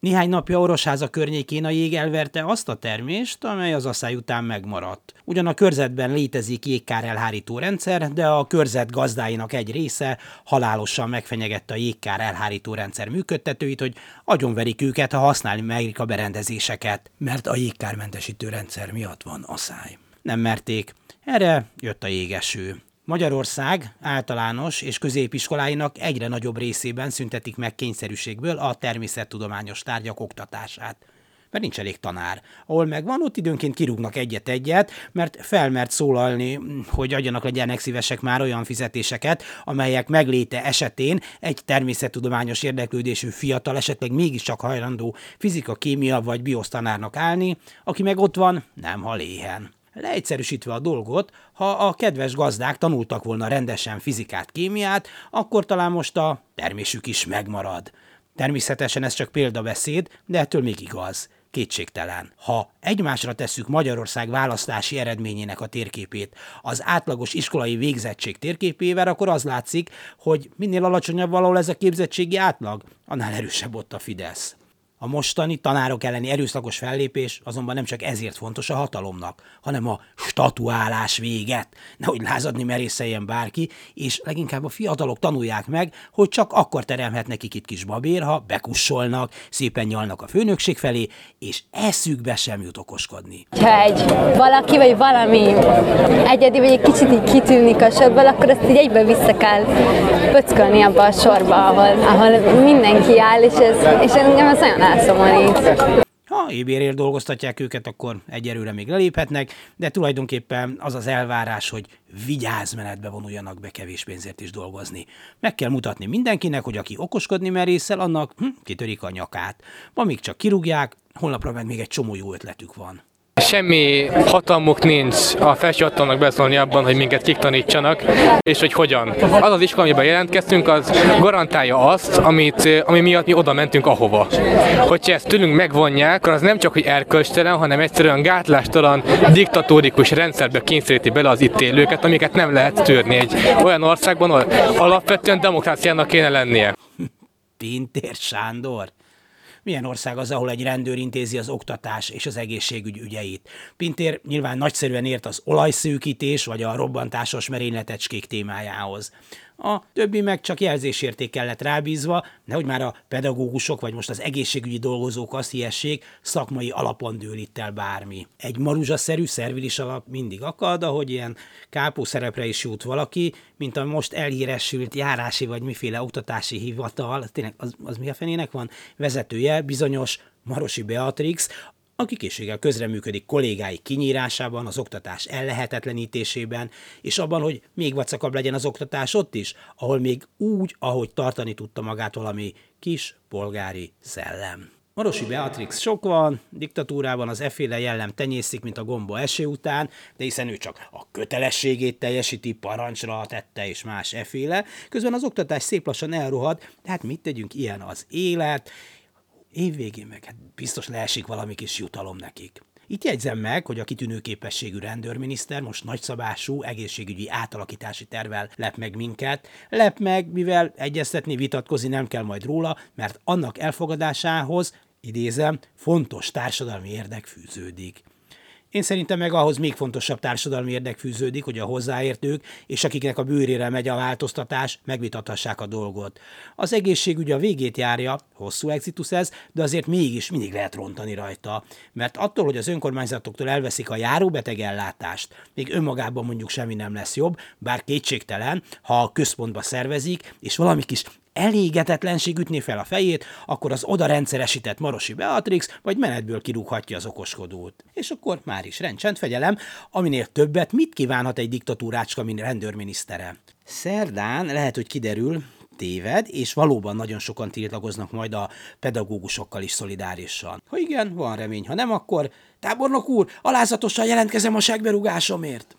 Néhány napja Orosháza környékén a jég elverte azt a termést, amely az aszály után megmaradt. Ugyan a körzetben létezik jégkár elhárító rendszer, de a körzet gazdáinak egy része halálosan megfenyegette a jégkár elhárító rendszer működtetőit, hogy agyonverik őket, ha használni megérik a berendezéseket. Mert a jégkármentesítő rendszer miatt van aszály. Nem merték. Erre jött a jégeső. Magyarország általános és középiskoláinak egyre nagyobb részében szüntetik meg kényszerűségből a természettudományos tárgyak oktatását. Mert nincs elég tanár. Ahol megvan, ott időnként kirúgnak egyet-egyet, mert felmert szólalni, hogy legyenek szívesek már olyan fizetéseket, amelyek megléte esetén egy természettudományos érdeklődésű fiatal esetleg mégiscsak hajlandó fizika, kémia vagy biosztanárnak állni, aki meg ott van, nem hal éhen. Leegyszerűsítve a dolgot, ha a kedves gazdák tanultak volna rendesen fizikát, kémiát, akkor talán most a termésük is megmarad. Természetesen ez csak példabeszéd, de ettől még igaz, kétségtelen. Ha egymásra tesszük Magyarország választási eredményének a térképét az átlagos iskolai végzettség térképével, akkor az látszik, hogy minél alacsonyabb valahol ez a képzettségi átlag, annál erősebb ott a Fidesz. A mostani tanárok elleni erőszakos fellépés azonban nem csak ezért fontos a hatalomnak, hanem a statuálás véget. Nehogy lázadni merészeljen bárki, és leginkább a fiatalok tanulják meg, hogy csak akkor teremhet nekik itt kis babér, ha bekussolnak, szépen nyalnak a főnökség felé, és eszükbe sem jut okoskodni. Ha valaki vagy valami egyedi, vagy egy kicsit így kitűnik a sorból, akkor azt így egybe vissza kell pöckölni abba a sorba, ahol mindenki áll, és engem az olyan ha ébérért dolgoztatják őket, akkor egyelőre még leléphetnek, de tulajdonképpen az az elvárás, hogy vigyázmenetbe vonuljanak be kevés pénzért is dolgozni. Meg kell mutatni mindenkinek, hogy aki okoskodni merészel, annak kitörik a nyakát. Ma még csak kirúgják, holnapra meg még egy csomó jó ötletük van. Semmi hatalmuk nincs a felsőhatalomnak beszólni abban, hogy minket kik tanítsanak, és hogy hogyan. Az az iskola, amiben jelentkeztünk, az garantálja azt, ami miatt mi oda mentünk ahova. Hogyha ezt tőlünk megvonják, akkor az nem csak, hogy erkölcstelen, hanem egyszerűen gátlástalan, diktatórikus rendszerbe kényszeríti bele az itt élőket, amiket nem lehet tűrni egy olyan országban, ahol alapvetően demokráciának kéne lennie. Pintér Sándor. Milyen ország az, ahol egy rendőr intézi az oktatás és az egészségügy ügyeit? Pintér nyilván nagyszerűen ért az olajszűkítés vagy a robbantásos merényletecskék témájához. A többi meg csak jelzésértékkel lett rábízva, nehogy már a pedagógusok vagy most az egészségügyi dolgozók azt hiessék, szakmai alapon dől itt el bármi. Egy maruzsaszerű szervilis alap mindig akad, ahogy ilyen kápó szerepre is jut valaki, mint a most elhíresült járási vagy miféle oktatási hivatal, tényleg az mi a fenének van, vezetője bizonyos Marosi Beatrix, aki készséggel közreműködik kollégái kinyírásában, az oktatás ellehetetlenítésében, és abban, hogy még vacakabb legyen az oktatás ott is, ahol még úgy, ahogy tartani tudta magát valami kis polgári szellem. Marosi Beatrix sok van, diktatúrában az efféle jellem tenyészik, mint a gomba eső után, de hiszen ő csak a kötelességét teljesíti, parancsra tette és más efféle, közben az oktatás szép lassan elrohad, tehát mit tegyünk, ilyen az élet. Évvégén meg biztos leesik valami kis jutalom nekik. Itt jegyzem meg, hogy a kitűnő képességű rendőrminiszter most nagyszabású egészségügyi átalakítási tervvel lep meg minket. Lep meg, mivel egyeztetni, vitatkozni nem kell majd róla, mert annak elfogadásához, idézem, fontos társadalmi érdek fűződik. Én szerintem meg ahhoz még fontosabb társadalmi érdek fűződik, hogy a hozzáértők és akiknek a bőrére megy a változtatás, megvitathassák a dolgot. Az egészségügy a végét járja, hosszú exitus ez, de azért mégis mindig lehet rontani rajta. Mert attól, hogy az önkormányzatoktól elveszik a járóbeteg ellátást, még önmagában mondjuk semmi nem lesz jobb, bár kétségtelen, ha a központba szervezik, és valami kis elégedetlenség ütni fel a fejét, akkor az oda rendszeresített Marosi Beatrix vagy menetből kirúghatja az okoskodót. És akkor már is rendcsend fegyelem, aminél többet mit kívánhat egy diktatúrácska, mint rendőrminisztere. Szerdán lehet, hogy kiderül, téved, és valóban nagyon sokan tiltakoznak majd a pedagógusokkal is szolidárisan. Ha igen, van remény, ha nem, akkor tábornok úr, alázatosan jelentkezem a segberugásomért.